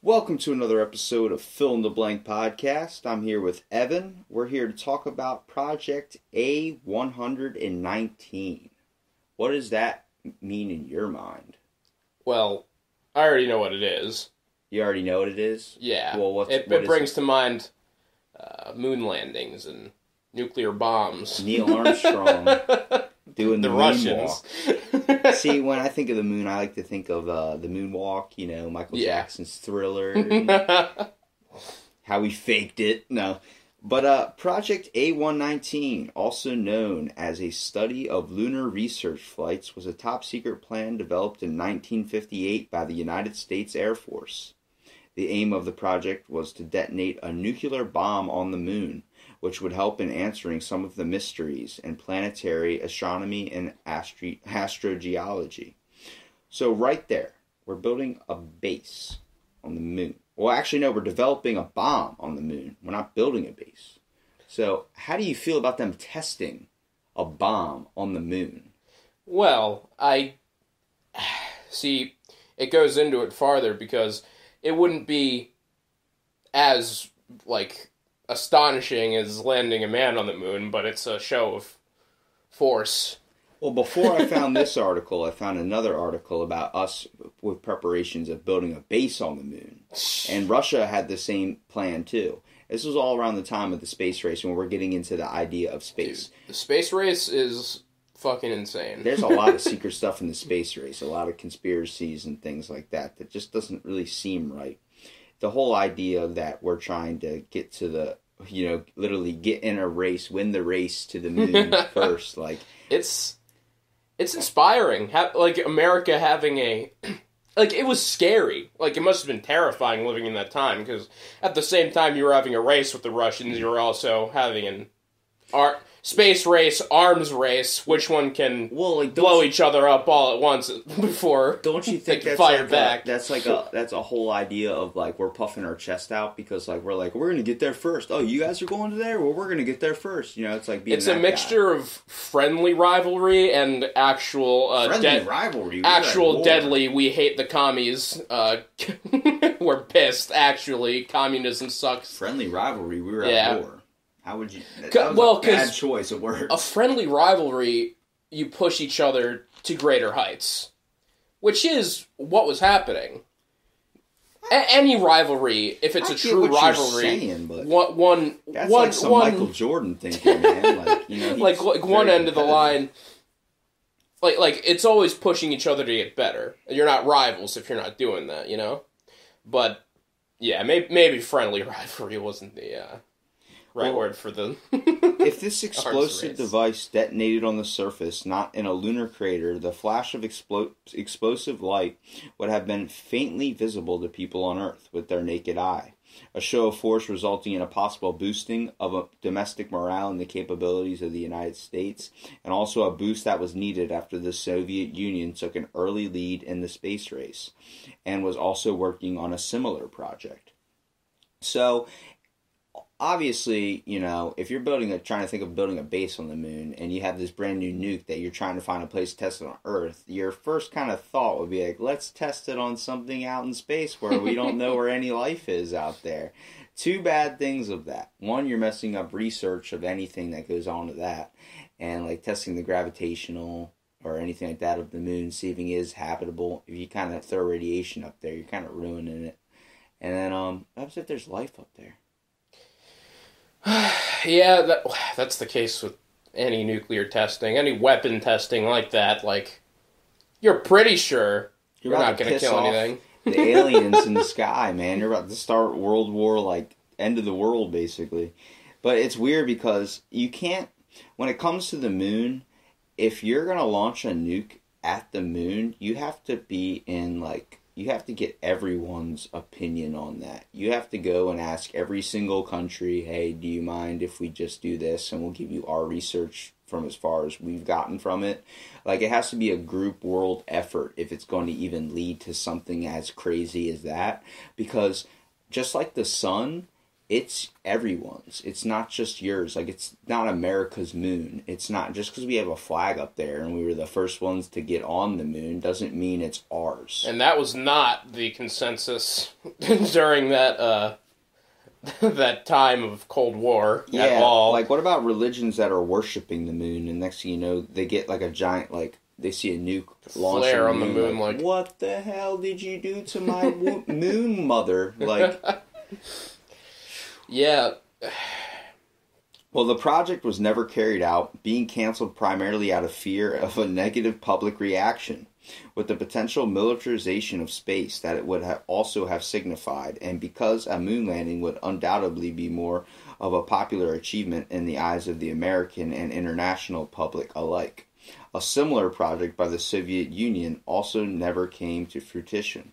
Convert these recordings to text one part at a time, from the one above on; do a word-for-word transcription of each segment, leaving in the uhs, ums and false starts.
Welcome to another episode of Fill in the Blank Podcast. I'm here with Evan. We're here to talk about Project A one nineteen. What does that mean in your mind? Well, I already know what it is. You already know what it is? Yeah. Well, what's, it, what it brings it? to mind uh, moon landings and nuclear bombs. Neil Armstrong doing the, the Russians. Moonwalk. See, when I think of the moon, I like to think of uh, the moonwalk, you know, Michael yeah. Jackson's Thriller, how he faked it. No. But uh, Project A one nineteen, also known as A Study of Lunar Research Flights, was a top-secret plan developed in nineteen fifty-eight by the United States Air Force. The aim of the project was to detonate a nuclear bomb on the moon, which would help in answering some of the mysteries in planetary astronomy and astro- astrogeology. So right there, we're building a base on the moon. Well, actually, no, we're developing a bomb on the moon. We're not building a base. So how do you feel about them testing a bomb on the moon? Well, I... see, it goes into it farther because it wouldn't be as, like, astonishing as landing a man on the moon, but it's a show of force. Well, before I found this article, I found another article about us with preparations of building a base on the moon. And Russia had the same plan, too. This was all around the time of the space race when we're getting into the idea of space. Dude, the space race is fucking insane. There's a lot of secret stuff in the space race, a lot of conspiracies and things like that that just doesn't really seem right. The whole idea that we're trying to get to the, you know, literally get in a race, win the race to the moon first. Like, it's... It's inspiring, ha- like, America having a, like, it was scary. Like, it must have been terrifying living in that time, because at the same time you were having a race with the Russians, you were also having an ar- space race, arms race, which one can well, like, blow each other up all at once before don't you think they can that's fire like back. A, that's, like, a that's a whole idea of, like, we're puffing our chest out, because, like, we're like, we're going to get there first. Oh, you guys are going to there? Well, we're going to get there first. You know, it's like being It's a mixture guy. of friendly rivalry and actual... Uh, friendly de- rivalry? We're actual deadly, we hate the commies. Uh, we're pissed, actually. Communism sucks. Friendly rivalry, we were yeah. at war. How would you... That was well, a bad choice of words. A friendly rivalry, you push each other to greater heights, which is what was happening. A- any rivalry, if it's I a true what rivalry, you're saying, but one, one, that's one, like some one, Michael Jordan thinking, man. Like, you know, like, like one end of the line, like like it's always pushing each other to get better. You're not rivals if you're not doing that, you know. But yeah, maybe, maybe friendly rivalry wasn't the. Uh, Right well, word for the if this explosive device detonated on the surface, not in a lunar crater, the flash of explo- explosive light would have been faintly visible to people on Earth with their naked eye. A show of force resulting in a possible boosting of a domestic morale and the capabilities of the United States, and also a boost that was needed after the Soviet Union took an early lead in the space race and was also working on a similar project. So... Obviously, you know, if you're building a, trying to think of building a base on the moon and you have this brand new nuke that you're trying to find a place to test it on Earth, your first kind of thought would be like, let's test it on something out in space where we don't know where any life is out there. Two bad things of that. One, you're messing up research of anything that goes on to that. And like testing the gravitational or anything like that of the moon, see if it is habitable. If you kind of throw radiation up there, you're kind of ruining it. And then, um, what happens if there's life up there? Yeah, that, that's the case with any nuclear testing, any weapon testing like that. Like, you're pretty sure you're, you're not going to kill anything. The aliens in the sky, man. You're about to start World War, like, end of the world, basically. But it's weird because you can't, when it comes to the moon, if you're going to launch a nuke at the moon, you have to be in, like, you have to get everyone's opinion on that. You have to go and ask every single country, hey, do you mind if we just do this? And we'll give you our research from as far as we've gotten from it. Like, it has to be a group world effort if it's going to even lead to something as crazy as that. Because just like the sun, it's everyone's. It's not just yours. Like, it's not America's moon. It's not just because we have a flag up there and we were the first ones to get on the moon doesn't mean it's ours. And that was not the consensus during that uh, that time of Cold War yeah, at all. Like, what about religions that are worshiping the moon and next thing you know, they get like a giant, like, they see a nuke launch flare on the moon. Like, like, what the hell did you do to my wo- moon mother? Like... Yeah. Well, the project was never carried out, being canceled primarily out of fear of a negative public reaction, with the potential militarization of space that it would ha- also have signified, and because a moon landing would undoubtedly be more of a popular achievement in the eyes of the American and international public alike. A similar project by the Soviet Union also never came to fruition.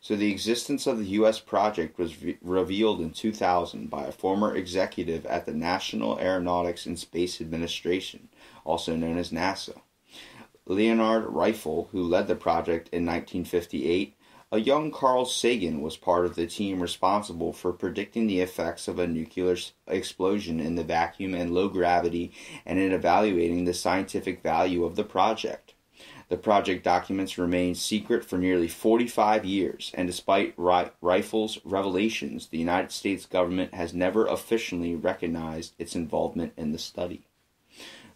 So the existence of the U S project was re- revealed in two thousand by a former executive at the National Aeronautics and Space Administration, also known as NASA. Leonard Reiffel, who led the project in nineteen fifty-eight, a young Carl Sagan was part of the team responsible for predicting the effects of a nuclear explosion in the vacuum and low gravity and in evaluating the scientific value of the project. The project documents remained secret for nearly forty-five years, and despite Reifel's revelations, the United States government has never officially recognized its involvement in the study.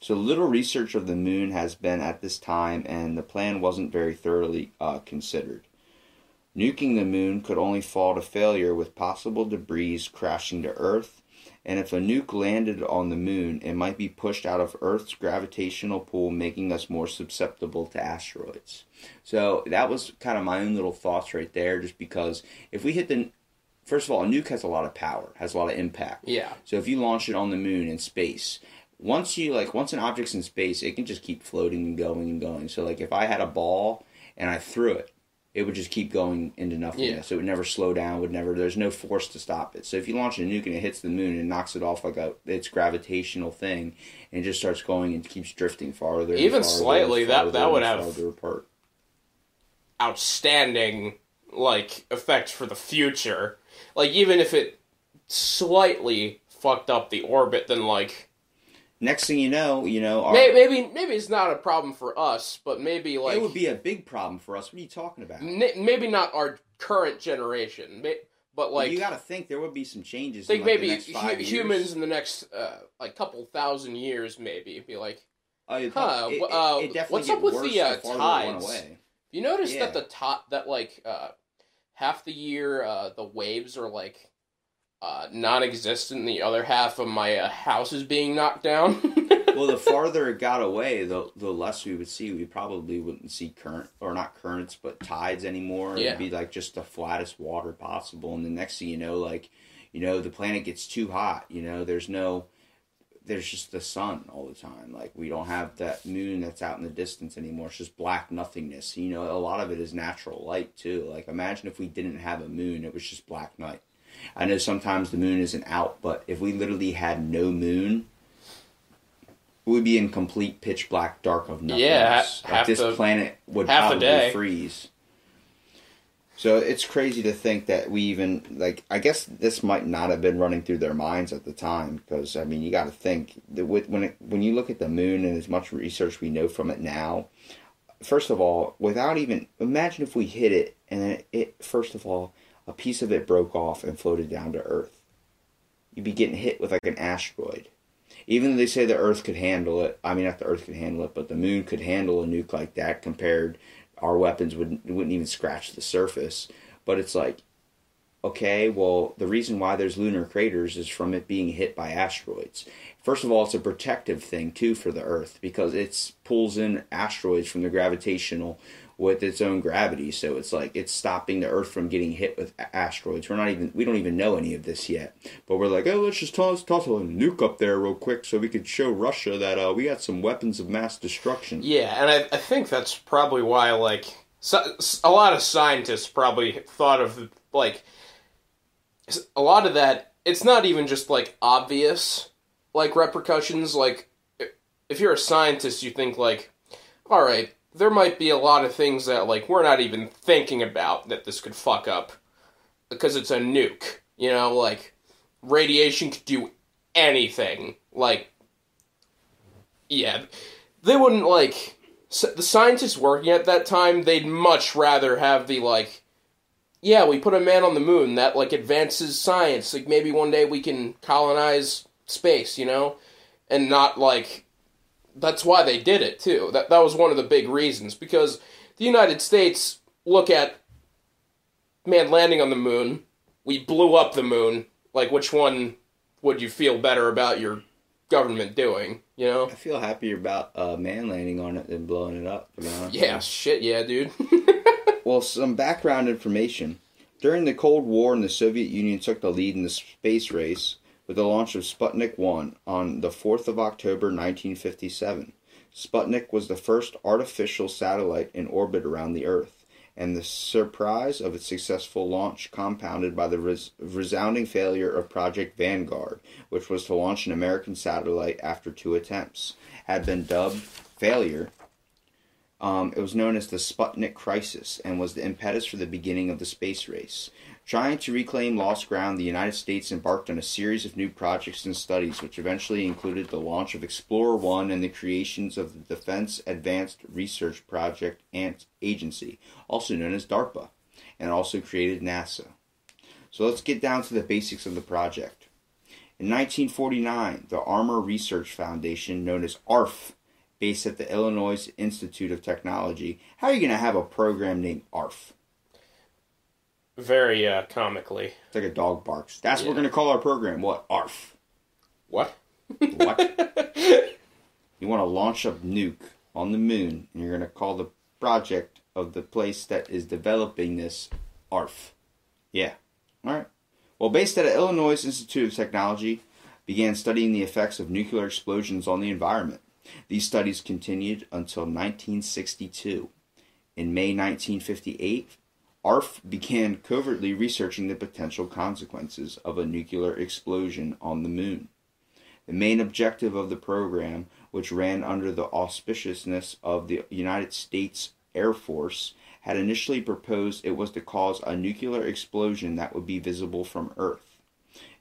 So little research of the moon has been at this time, and the plan wasn't very thoroughly uh, considered. Nuking the moon could only fall to failure with possible debris crashing to Earth, and if a nuke landed on the moon, it might be pushed out of Earth's gravitational pull, making us more susceptible to asteroids. So that was kind of my own little thoughts right there, just because if we hit the... First of all, a nuke has a lot of power, has a lot of impact. Yeah. So if you launch it on the moon in space, once you, like, once an object's in space, it can just keep floating and going and going. So, like, if I had a ball and I threw it, it would just keep going into nothingness. Yeah. So it would never slow down. Would never. There's no force to stop it. So if you launch a nuke and it hits the moon and knocks it off like a its gravitational thing, and it just starts going and keeps drifting farther, even and farther, slightly, and farther, that that would have apart. Outstanding like effects for the future. Like even if it slightly fucked up the orbit, then like. Next thing you know, you know... Our, maybe maybe it's not a problem for us, but maybe, like... It would be a big problem for us. What are you talking about? N- maybe not our current generation, but, like... You gotta think there would be some changes in, like, maybe the next five hu- humans years. In the next, uh, like, couple thousand years, maybe. Be like, uh, huh, it, uh, it, it what's up with the uh, tides? You notice yeah. that the top... That, like, uh, half the year, uh, the waves are, like... Uh, non-existent, the other half of my uh, house is being knocked down. Well, the farther it got away, the the less we would see. We probably wouldn't see current, or not currents, but tides anymore. Yeah. It'd be like just the flattest water possible. And the next thing you know, like, you know, the planet gets too hot. You know, there's no, there's just the sun all the time. Like, we don't have that moon that's out in the distance anymore. It's just black nothingness. You know, a lot of it is natural light too. Like, imagine if we didn't have a moon, it was just black night. I know sometimes the moon isn't out, but if we literally had no moon, we'd be in complete pitch black dark of nothingness. Yeah, like half this the, planet would probably freeze. So it's crazy to think that we even, like, I guess this might not have been running through their minds at the time, because, I mean, you got to think, that with, when, it, when you look at the moon and as much research we know from it now, first of all, without even, imagine if we hit it, and then it, first of all, a piece of it broke off and floated down to Earth. You'd be getting hit with like an asteroid. Even though they say the Earth could handle it, I mean not the Earth could handle it, but the moon could handle a nuke like that compared, our weapons wouldn't, wouldn't even scratch the surface. But it's like, okay, well, the reason why there's lunar craters is from it being hit by asteroids. First of all, it's a protective thing too for the Earth because it pulls in asteroids from the gravitational with its own gravity, so it's like it's stopping the Earth from getting hit with asteroids. We're not even we don't even know any of this yet, but we're like, oh, let's just toss toss a nuke up there real quick so we could show Russia that uh, we got some weapons of mass destruction. Yeah, and I, I think that's probably why like so, a lot of scientists probably thought of like a lot of that. It's not even just like obvious like repercussions. Like if you're a scientist, you think like, all right. There might be a lot of things that, like, we're not even thinking about that this could fuck up because it's a nuke, you know, like, radiation could do anything. Like, yeah, they wouldn't, like, so the scientists working at that time, they'd much rather have the, like, yeah, we put a man on the moon, that, like, advances science, like, maybe one day we can colonize space, you know? And not, like, that's why they did it, too. That that was one of the big reasons, because the United States look at man landing on the moon, we blew up the moon, like, which one would you feel better about your government doing, you know? I feel happier about uh, man landing on it than blowing it up, to be honest. Yeah, shit, yeah, dude. Well, some background information. During the Cold War, the Soviet Union took the lead in the space race with the launch of Sputnik one on the fourth of October nineteen fifty-seven. Sputnik was the first artificial satellite in orbit around the Earth, and the surprise of its successful launch compounded by the res- resounding failure of Project Vanguard, which was to launch an American satellite after two attempts, had been dubbed failure. Um, it was known as the Sputnik Crisis and was the impetus for the beginning of the space race. Trying to reclaim lost ground, the United States embarked on a series of new projects and studies, which eventually included the launch of Explorer one and the creations of the Defense Advanced Research Project Agency, also known as DARPA, and also created NASA. So let's get down to the basics of the project. In nineteen forty-nine, the Armor Research Foundation, known as A R F, based at the Illinois Institute of Technology. How are you going to have a program named A R F? Very, uh, comically. It's like a dog barks. That's yeah. What we're going to call our program. What? A R F. What? What? You want to launch a nuke on the moon, and you're going to call the project of the place that is developing this A R F. Yeah. All right. Well, based at the Illinois Institute of Technology, began studying the effects of nuclear explosions on the environment. These studies continued until nineteen sixty-two. In May nineteen fifty-eight, A R F began covertly researching the potential consequences of a nuclear explosion on the moon. The main objective of the program, which ran under the auspiciousness of the United States Air Force, had initially proposed it was to cause a nuclear explosion that would be visible from Earth.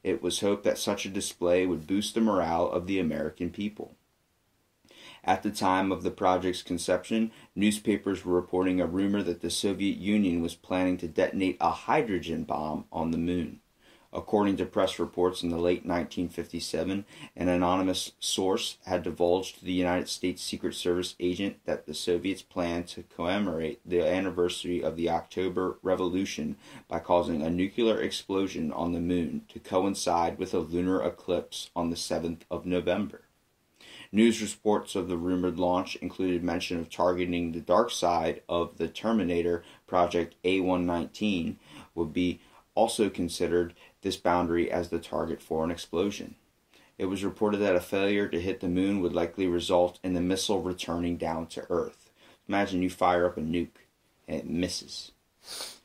It was hoped that such a display would boost the morale of the American people. At the time of the project's conception, newspapers were reporting a rumor that the Soviet Union was planning to detonate a hydrogen bomb on the moon. According to press reports in the late nineteen fifty-seven, an anonymous source had divulged to the United States Secret Service agent that the Soviets planned to commemorate the anniversary of the October Revolution by causing a nuclear explosion on the moon to coincide with a lunar eclipse on the seventh of November. News reports of the rumored launch included mention of targeting the dark side of the Terminator. Project A one nineteen would be also considered this boundary as the target for an explosion. It was reported that a failure to hit the moon would likely result in the missile returning down to Earth. Imagine you fire up a nuke and it misses.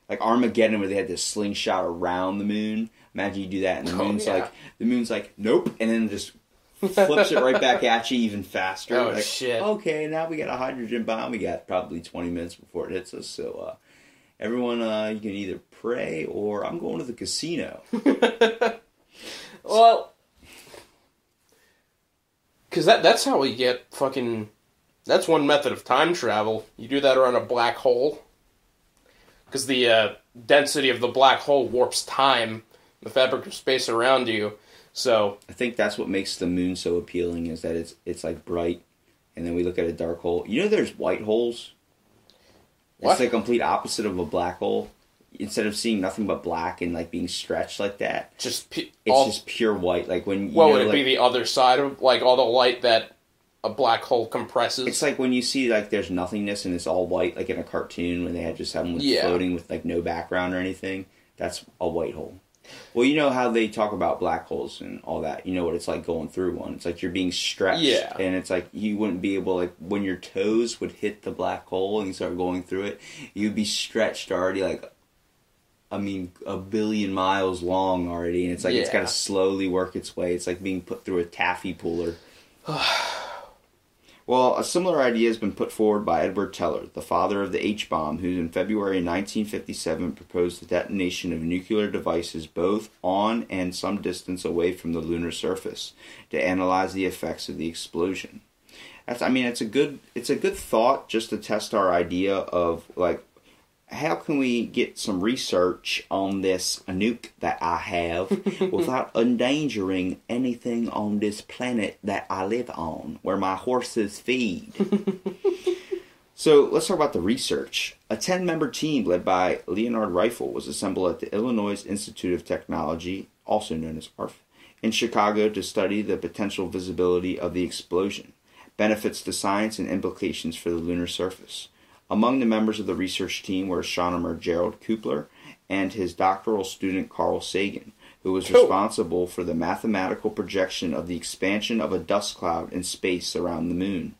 Like Armageddon, where they had this slingshot around the moon. Imagine you do that and the moon's oh, yeah. like the moon's like, nope, and then just flips it right back at you even faster. Oh, like, shit. Okay, now we got a hydrogen bomb. We got probably twenty minutes before it hits us. So, uh, everyone, uh, you can either pray or I'm going to the casino. Well, because that, that's how we get fucking... That's one method of time travel. You do that around a black hole. Because the uh, density of the black hole warps time, the fabric of space around you. So I think that's what makes the moon so appealing, is that it's it's like bright, and then we look at a dark hole. You know, there's white holes. What? It's the complete opposite of a black hole. Instead of seeing nothing but black and like being stretched like that, just pu- it's all, just pure white. Like when you well, know, would it like, be the other side of like all the light that a black hole compresses? It's like when you see like there's nothingness and it's all white, like in a cartoon when they had just someone yeah. floating with like no background or anything. That's a white hole. Well, you know how they talk about black holes and all that. You know what it's like going through one. It's like you're being stretched. Yeah. And it's like you wouldn't be able, like, when your toes would hit the black hole and you start going through it, you'd be stretched already, like, I mean, a billion miles long already. And it's like yeah. it's got to slowly work its way. It's like being put through a taffy puller. Well, a similar idea has been put forward by Edward Teller, the father of the H-bomb, who in February nineteen fifty-seven proposed the detonation of nuclear devices both on and some distance away from the lunar surface to analyze the effects of the explosion. That's, I mean, it's a good it's a good thought just to test our idea of, like, how can we get some research on this nuke that I have without endangering anything on this planet that I live on, where my horses feed? So let's talk about the research. A ten-member team led by Leonard Reiffel was assembled at the Illinois Institute of Technology, also known as I R F, in Chicago to study the potential visibility of the explosion, benefits to science, and implications for the lunar surface. Among the members of the research team were astronomer Gerald Kuiper and his doctoral student Carl Sagan, who was cool. responsible for the mathematical projection of the expansion of a dust cloud in space around the moon,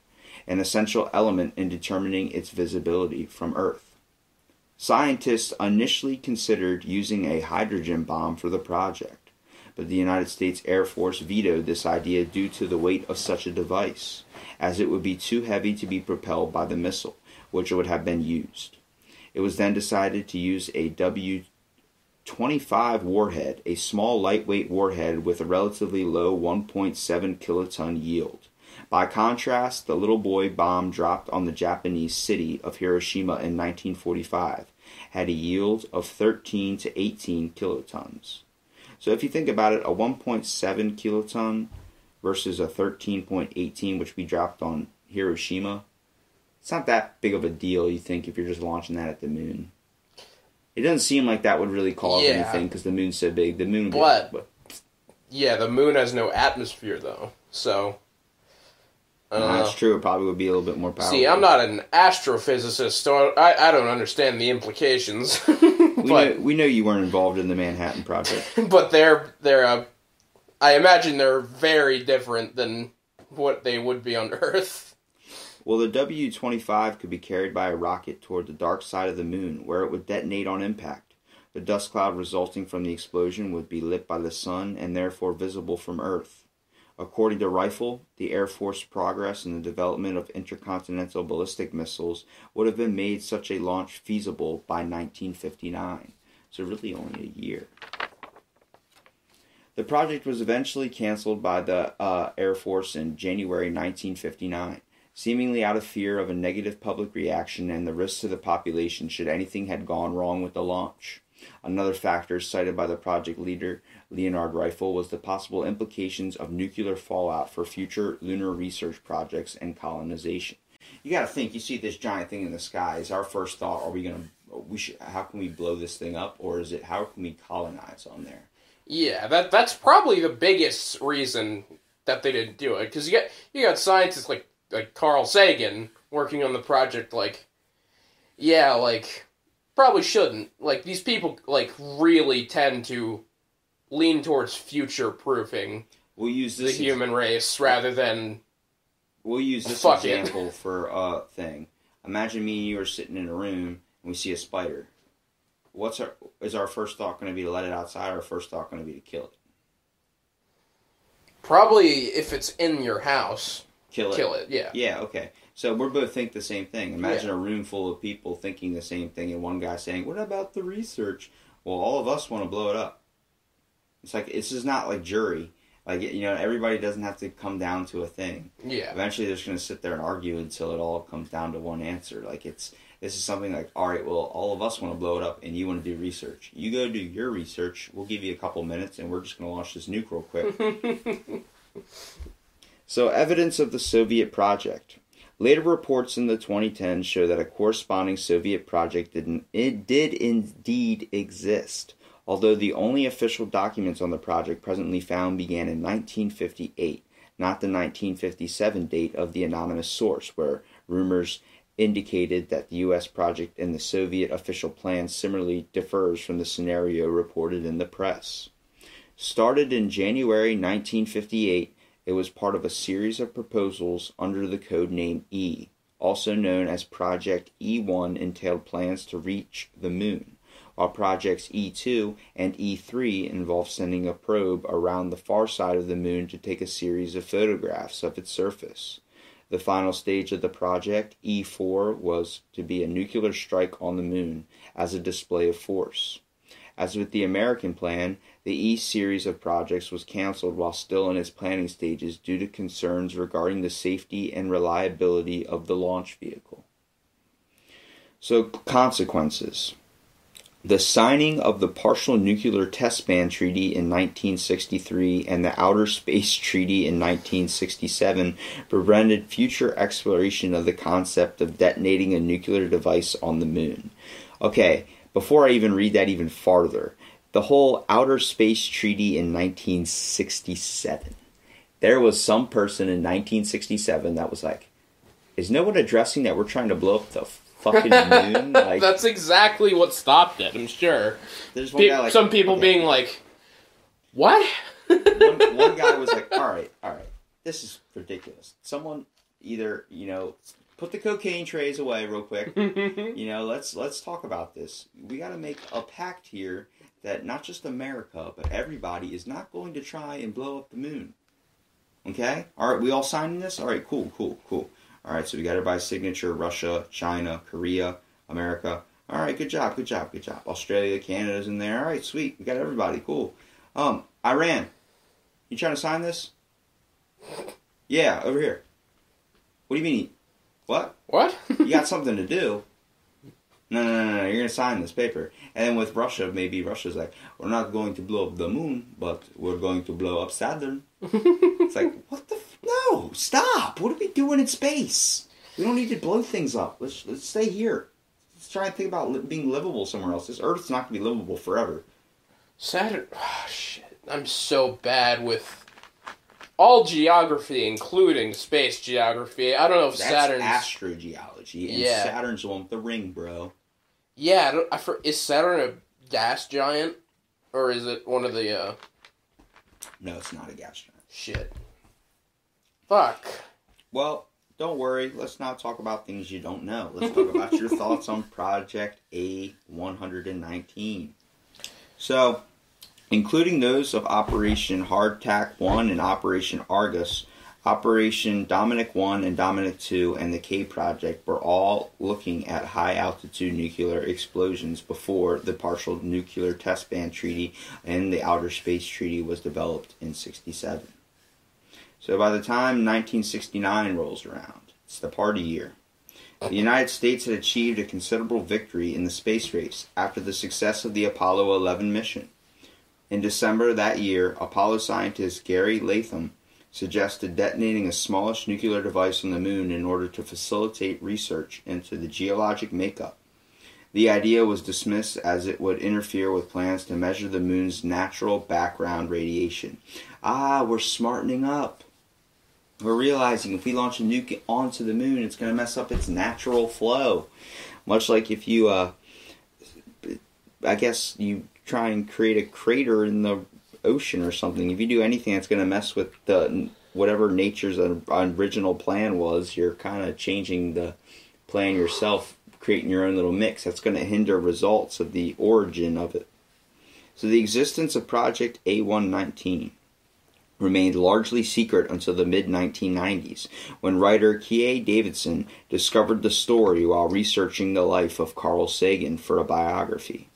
an essential element in determining its visibility from Earth. Scientists initially considered using a hydrogen bomb for the project, but the United States Air Force vetoed this idea due to the weight of such a device, as it would be too heavy to be propelled by the missile, which would have been used. It was then decided to use a W twenty-five warhead, a small lightweight warhead with a relatively low one point seven kiloton yield. By contrast, the little boy bomb dropped on the Japanese city of Hiroshima in nineteen forty-five had a yield of thirteen to eighteen kilotons. So if you think about it, a one point seven kiloton versus a thirteen point one eight, which we dropped on Hiroshima, it's not that big of a deal, you think, if you're just launching that at the moon. It doesn't seem like that would really cause yeah. anything, because the moon's so big. The moon would, but, but yeah, the moon has no atmosphere, though, so... Uh, no, that's true. It probably would be a little bit more powerful. See, I'm not an astrophysicist, so I, I don't understand the implications. but, we, know, we know you weren't involved in the Manhattan Project. But they're... they're uh, I imagine they're very different than what they would be on Earth. Well, the W twenty-five could be carried by a rocket toward the dark side of the moon, where it would detonate on impact. The dust cloud resulting from the explosion would be lit by the sun and therefore visible from Earth. According to Reiffel, the Air Force progress in the development of intercontinental ballistic missiles would have been made such a launch feasible by nineteen fifty-nine. So really only a year. The project was eventually canceled by the uh, Air Force in January nineteen fifty-nine. Seemingly out of fear of a negative public reaction and the risk to the population should anything had gone wrong with the launch. Another factor cited by the project leader, Leonard Reiffel, was the possible implications of nuclear fallout for future lunar research projects and colonization. You got to think, you see this giant thing in the sky. Is our first thought, are we going to, we should, how can we blow this thing up? Or is it, how can we colonize on there? Yeah, that that's probably the biggest reason that they didn't do it. Because you got, you got scientists like, like Carl Sagan working on the project, like, yeah, like, probably shouldn't. Like, these people, like, really tend to lean towards future-proofing we'll use this the human race rather than We'll use this fuck example it. for a thing. Imagine me and you are sitting in a room and we see a spider. What's our, is our first thought going to be to let it outside, or our first thought going to be to kill it? Probably, if it's in your house... Kill it. Kill it, yeah. Yeah, okay. So we both think the same thing. Imagine yeah. a room full of people thinking the same thing, and one guy saying, what about the research? Well, all of us want to blow it up. It's like, this is not like jury. Like, you know, everybody doesn't have to come down to a thing. Yeah. Eventually they're just going to sit there and argue until it all comes down to one answer. Like, it's, this is something like, all right, well, all of us want to blow it up, and you want to do research. You go do your research, we'll give you a couple minutes, and we're just going to launch this nuke real quick. So, evidence of the Soviet project. Later reports in the twenty tens show that a corresponding Soviet project didn't, it did indeed exist, although the only official documents on the project presently found began in nineteen fifty-eight, not the nineteen fifty-seven date of the anonymous source, where rumors indicated that the U S project and the Soviet official plan similarly differs from the scenario reported in the press. Started in January nineteen fifty-eight, it was part of a series of proposals under the code name E, also known as Project E one, entailed plans to reach the moon, while Projects E two and E three involved sending a probe around the far side of the moon to take a series of photographs of its surface. The final stage of the project, E four, was to be a nuclear strike on the moon as a display of force. As with the American plan, the E series of projects was canceled while still in its planning stages due to concerns regarding the safety and reliability of the launch vehicle. So, consequences. The signing of the Partial Nuclear Test Ban Treaty in nineteen sixty-three and the Outer Space Treaty in nineteen sixty-seven prevented future exploration of the concept of detonating a nuclear device on the moon. Okay, before I even read that even farther, the whole Outer Space Treaty in nineteen sixty-seven. There was some person in nineteen sixty-seven that was like, is no one addressing that we're trying to blow up the fucking moon? Like, that's exactly what stopped it, I'm sure. There's one Pe guy like, some people okay. being like, what? one, one guy was like, all right, all right, this is ridiculous. Someone either, you know, put the cocaine trays away real quick. you know, let's let's talk about this. We got to make a pact here that not just America, but everybody is not going to try and blow up the moon. Okay? All right, we all signing this? All right, cool, cool, cool. All right, so we got everybody's signature, Russia, China, Korea, America. All right, good job, good job, good job. Australia, Canada's in there. All right, sweet. We got everybody. Cool. Um, Iran, you trying to sign this? Yeah, over here. What do you mean? What? What? You got something to do. No, no, no, no, you're going to sign this paper. And then with Russia, maybe Russia's like, we're not going to blow up the moon, but we're going to blow up Saturn. It's like, what the fuck? No, stop! What are we doing in space? We don't need to blow things up. Let's let's stay here. Let's try and think about li being livable somewhere else. This Earth's not going to be livable forever. Saturn... Oh, shit. I'm so bad with all geography, including space geography. I don't know if That's Saturn's... That's astrogeology, and yeah. Saturn's on the ring, bro. Yeah, I don't, I for, is Saturn a gas giant? Or is it one of the... Uh... No, it's not a gas giant. Shit. Fuck. Well, don't worry. Let's not talk about things you don't know. Let's talk about your thoughts on Project A one nineteen. So, including those of Operation Hardtack one and Operation Argus, Operation Dominic one and Dominic two and the K-Project were all looking at high-altitude nuclear explosions before the Partial Nuclear Test Ban Treaty and the Outer Space Treaty was developed in sixty-seven. So by the time nineteen sixty-nine rolls around, it's the party year. The United States had achieved a considerable victory in the space race after the success of the Apollo eleven mission. In December that year, Apollo scientist Gary Latham suggested detonating a smallish nuclear device on the moon in order to facilitate research into the geologic makeup. The idea was dismissed as it would interfere with plans to measure the moon's natural background radiation. Ah, we're smartening up. We're realizing if we launch a nuke onto the moon, it's going to mess up its natural flow. Much like if you, uh, I guess you try and create a crater in the ocean or something. If you do anything that's going to mess with the whatever nature's original plan was, you're kind of changing the plan yourself, creating your own little mix. That's going to hinder results of the origin of it. So the existence of Project A one nineteen remained largely secret until the mid nineteen nineties, when writer Keay Davidson discovered the story while researching the life of Carl Sagan for a biography.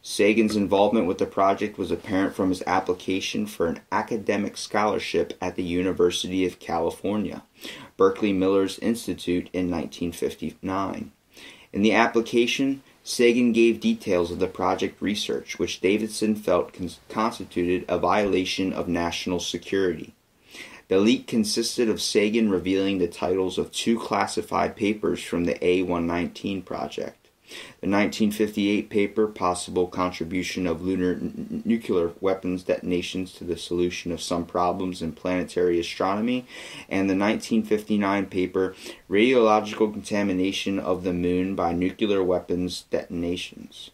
Sagan's involvement with the project was apparent from his application for an academic scholarship at the University of California, Berkeley Miller's Institute in nineteen fifty-nine. In the application, Sagan gave details of the project research, which Davidson felt cons constituted a violation of national security. The leak consisted of Sagan revealing the titles of two classified papers from the A one nineteen project. The nineteen fifty-eight paper, Possible Contribution of Lunar Nuclear Weapons Detonations to the Solution of Some Problems in Planetary Astronomy, and the nineteen fifty-nine paper, Radiological Contamination of the Moon by Nuclear Weapons Detonations.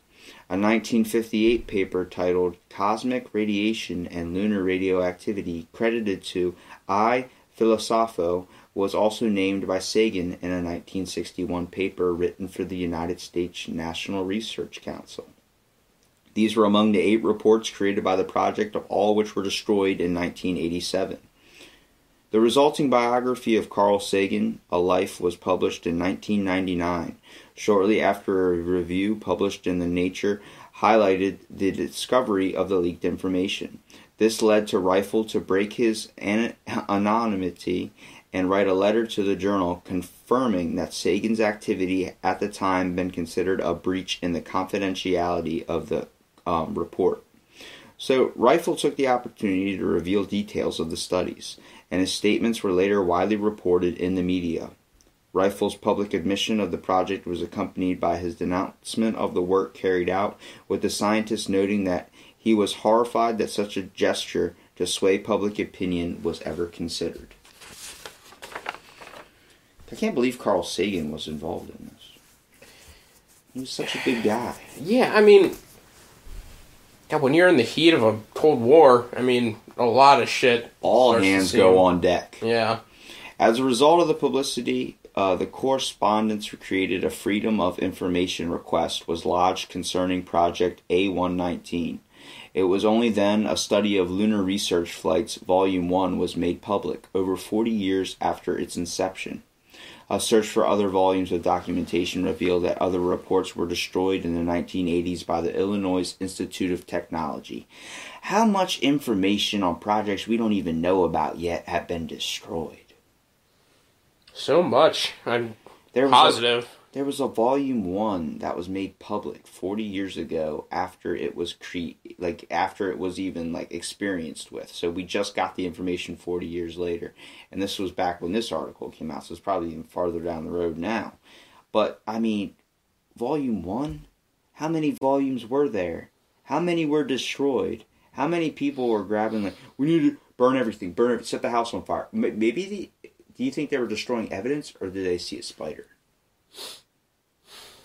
A nineteen fifty-eight paper titled Cosmic Radiation and Lunar Radioactivity, credited to I. Filosofo, was also named by Sagan in a nineteen sixty-one paper written for the United States National Research Council. These were among the eight reports created by the project, of all which were destroyed in nineteen eighty-seven. The resulting biography of Carl Sagan, A Life, was published in nineteen ninety-nine. Shortly after, a review published in the Nature highlighted the discovery of the leaked information. This led to Reiffel to break his an anonymity and write a letter to the journal confirming that Sagan's activity at the time been considered a breach in the confidentiality of the um, report. So Reiffel took the opportunity to reveal details of the studies, and his statements were later widely reported in the media. Reiffel's public admission of the project was accompanied by his denouncement of the work carried out, with the scientist noting that he was horrified that such a gesture to sway public opinion was ever considered. I can't believe Carl Sagan was involved in this. He was such a big guy. Yeah, I mean, God, when you're in the heat of a Cold War, I mean, a lot of shit. All hands go on deck. Yeah. As a result of the publicity, uh, the correspondence created a Freedom of Information request was lodged concerning Project A one nineteen. It was only then A Study of Lunar Research Flights, Volume one, was made public, over forty years after its inception. A search for other volumes of documentation revealed that other reports were destroyed in the nineteen eighties by the Illinois Institute of Technology. How much information on projects we don't even know about yet have been destroyed? So much. I'm there was positive. A, there was a Volume one that was made public forty years ago after it was cre like after it was even like experienced with. So we just got the information forty years later. And this was back when this article came out, so it's probably even farther down the road now. But I mean, Volume one? How many volumes were there? How many were destroyed? How many people were grabbing like, we need to burn everything, burn it, set the house on fire. Maybe the Do you think they were destroying evidence, or did they see a spider?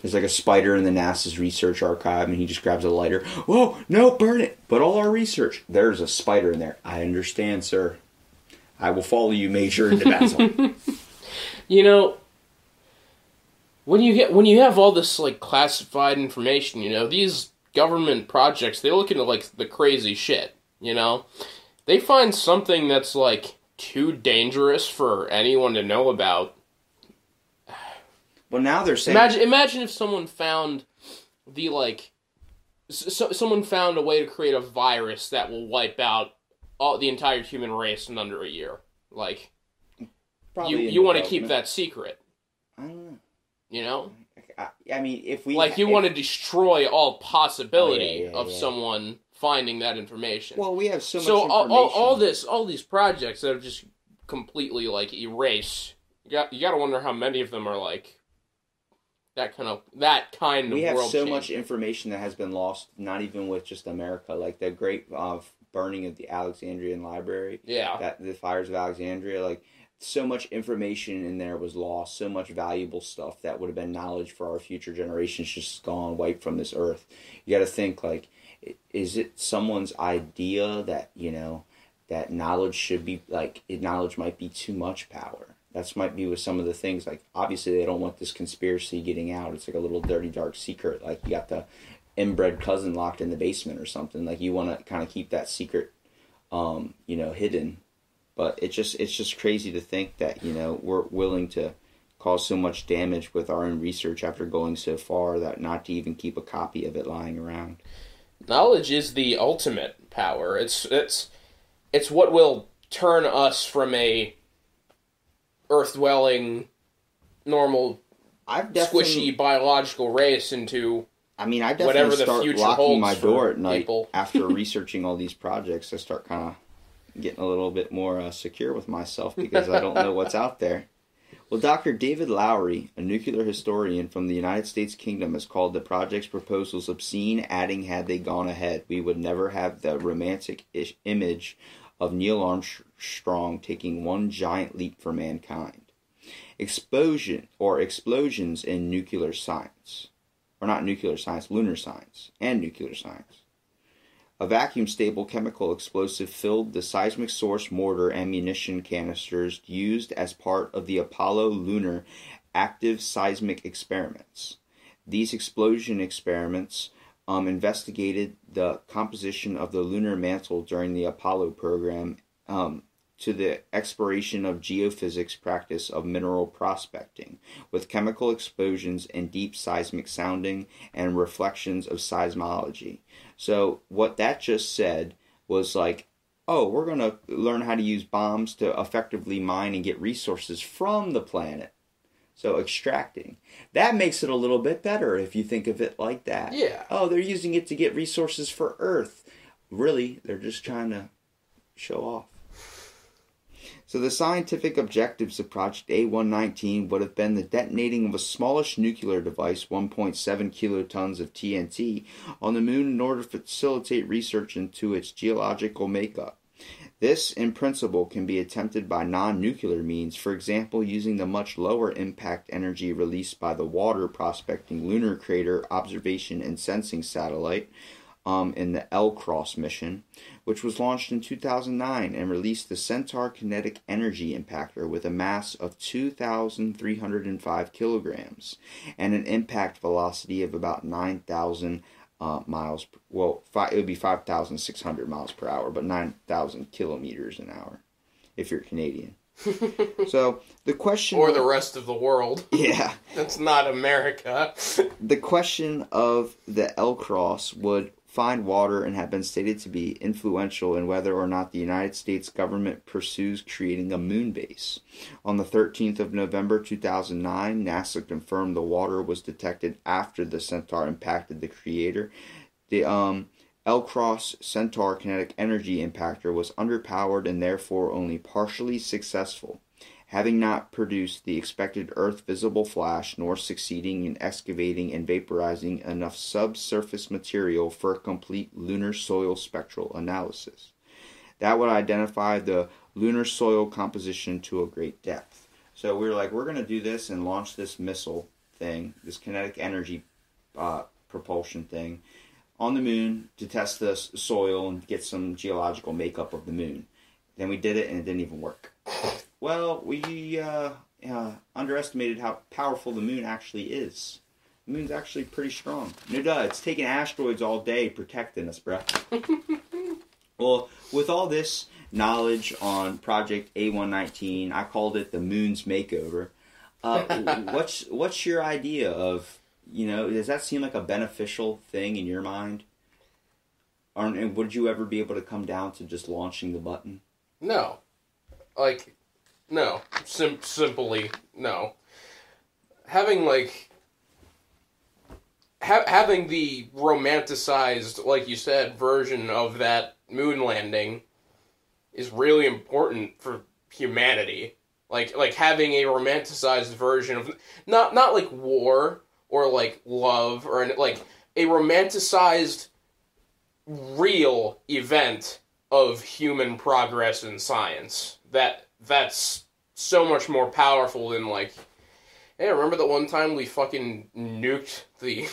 There's like a spider in the NASA's research archive, and he just grabs a lighter. Whoa, no, burn it. But all our research. There's a spider in there. I understand, sir. I will follow you, Major, into battle. You know, when you get, when you have all this like classified information, you know, these government projects, they look into like the crazy shit, you know? They find something that's like too dangerous for anyone to know about. Well, now they're saying... Imagine, imagine if someone found the, like... So, someone found a way to create a virus that will wipe out all the entire human race in under a year. Like, Probably you, you want to keep that secret. I don't know. You know? I, I mean, if we... Like, you if, want to destroy all possibility oh, yeah, yeah, of yeah. someone... finding that information. Well, we have so much so information. So all, all, all this, all these projects that have just completely like erased. You got, you got to wonder how many of them are like that kind of that kind we of. We have so change. much information that has been lost. Not even with just America, like the great uh, burning of the Alexandrian Library. Yeah, that, the fires of Alexandria. Like so much information in there was lost. So much valuable stuff that would have been knowledge for our future generations just gone, wiped from this earth. You got to think like. Is it someone's idea that, you know, that knowledge should be, like, knowledge might be too much power? That's might be with some of the things, like, obviously they don't want this conspiracy getting out. It's like a little dirty, dark secret. Like, you got the inbred cousin locked in the basement or something. Like, you want to kind of keep that secret, um, you know, hidden. But it just, it's just crazy to think that, you know, we're willing to cause so much damage with our own research after going so far that not to even keep a copy of it lying around. Knowledge is the ultimate power. It's it's it's what will turn us from a earth-dwelling, normal, I've squishy biological race into. I mean, I definitely whatever the start future locking my door at night people. After researching all these projects. I start kind of getting a little bit more uh, secure with myself because I don't know what's out there. Well, Doctor David Lowery, a nuclear historian from the United States Kingdom, has called the project's proposals obscene, adding, had they gone ahead, we would never have the romantic image of Neil Armstrong taking one giant leap for mankind. Explosion or explosions in nuclear science, or not nuclear science, lunar science, and nuclear science. A vacuum-stable chemical explosive filled the seismic source mortar ammunition canisters used as part of the Apollo lunar active seismic experiments. These explosion experiments um, investigated the composition of the lunar mantle during the Apollo program um, to the exploration of geophysics practice of mineral prospecting, with chemical explosions and deep seismic sounding and reflections of seismology. So what that just said was like, oh, we're going to learn how to use bombs to effectively mine and get resources from the planet. So extracting. That makes it a little bit better if you think of it like that. Yeah. Oh, they're using it to get resources for Earth. Really, they're just trying to show off. So the scientific objectives of Project A one nineteen would have been the detonating of a smallish nuclear device, one point seven kilotons of T N T, on the moon in order to facilitate research into its geological makeup. This, in principle, can be attempted by non-nuclear means, for example, using the much lower impact energy released by the water prospecting lunar crater observation and sensing satellite um, in the L-Cross mission, which was launched in two thousand nine and released the Centaur Kinetic Energy Impactor with a mass of two thousand three hundred five kilograms and an impact velocity of about nine thousand Uh, miles, well, five, it would be five thousand six hundred miles per hour, but nine thousand kilometers an hour, if you're Canadian. So, the question... Or the rest of the world. Yeah. That's not America. The question of the L-Cross would find water and have been stated to be influential in whether or not the United States government pursues creating a moon base. On the thirteenth of November two thousand nine, NASA confirmed the water was detected after the Centaur impacted the crater. The um, L-Cross Centaur Kinetic Energy Impactor was underpowered and therefore only partially successful, having not produced the expected Earth visible flash, nor succeeding in excavating and vaporizing enough subsurface material for a complete lunar soil spectral analysis. That would identify the lunar soil composition to a great depth. So we were like, we're going to do this and launch this missile thing, this kinetic energy uh, propulsion thing, on the moon to test the soil and get some geological makeup of the moon. Then we did it and it didn't even work. Well, we uh, uh, underestimated how powerful the moon actually is. The moon's actually pretty strong. No duh, it's taking asteroids all day protecting us, bruh. Well, with all this knowledge on Project A one nineteen, I called it the moon's makeover. Uh, what's what's your idea of, you know, does that seem like a beneficial thing in your mind? Or, and would you ever be able to come down to just launching the button? No. Like... No. Sim- simply, no. Having, like... Ha- having the romanticized, like you said, version of that moon landing is really important for humanity. Like, like having a romanticized version of... Not, not like, war, or, like, love, or, like, a romanticized, real event of human progress in science. That... That's so much more powerful than, like, hey, remember that one time we fucking nuked the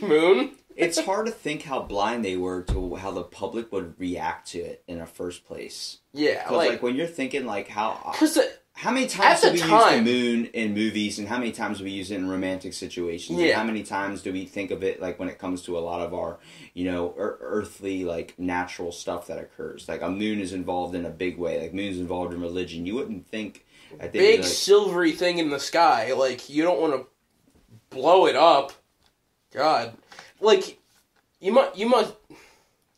moon? It's hard to think how blind they were to how the public would react to it in the first place. Yeah, because like, like when you're thinking like how the, how many times do we time, use the moon in movies, and how many times do we use it in romantic situations? Yeah, and how many times do we think of it like when it comes to a lot of our you know er- earthly like natural stuff that occurs? Like a moon is involved in a big way. Like moon's involved in religion. You wouldn't think that they'd big be like, silvery thing in the sky. Like you don't want to blow it up. God. Like, you must, you must,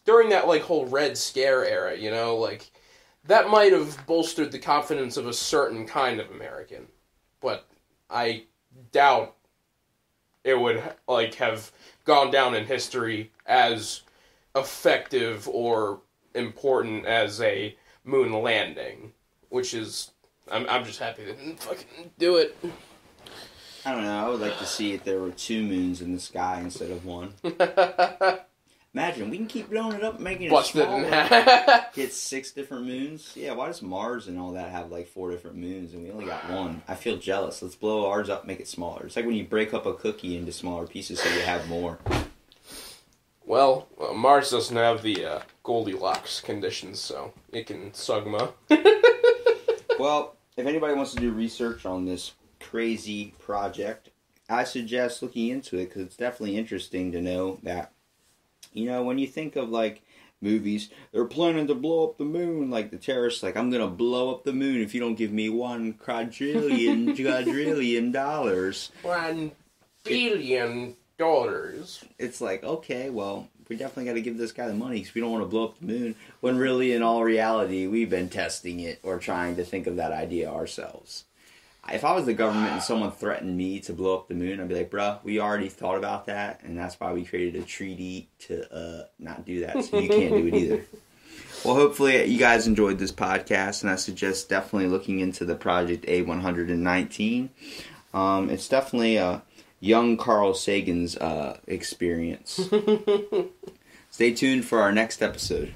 during that, like, whole Red Scare era, you know, like, that might have bolstered the confidence of a certain kind of American, but I doubt it would, like, have gone down in history as effective or important as a moon landing, which is, I'm, I'm just happy they didn't fucking do it. I don't know, I would like to see if there were two moons in the sky instead of one. Imagine, we can keep blowing it up, making it smaller. Get six different moons? Yeah, why does Mars and all that have like four different moons and we only got one? I feel jealous. Let's blow ours up, make it smaller. It's like when you break up a cookie into smaller pieces so you have more. Well, uh, Mars doesn't have the uh, Goldilocks conditions, so it can sugma. Well, if anybody wants to do research on this crazy project, I suggest looking into it because it's definitely interesting to know that, you know, when you think of like movies, they're planning to blow up the moon, like the terrorists, like, I'm gonna blow up the moon if you don't give me one quadrillion, quadrillion dollars. One billion dollars. It's like, okay, well, we definitely gotta give this guy the money because we don't want to blow up the moon, when really, in all reality, we've been testing it or trying to think of that idea ourselves. If I was the government and someone threatened me to blow up the moon, I'd be like, bruh, we already thought about that, and that's why we created a treaty to uh, not do that, so you can't do it either. Well, hopefully you guys enjoyed this podcast, and I suggest definitely looking into the Project A one nineteen. Um, it's definitely a young Carl Sagan's uh, experience. Stay tuned for our next episode.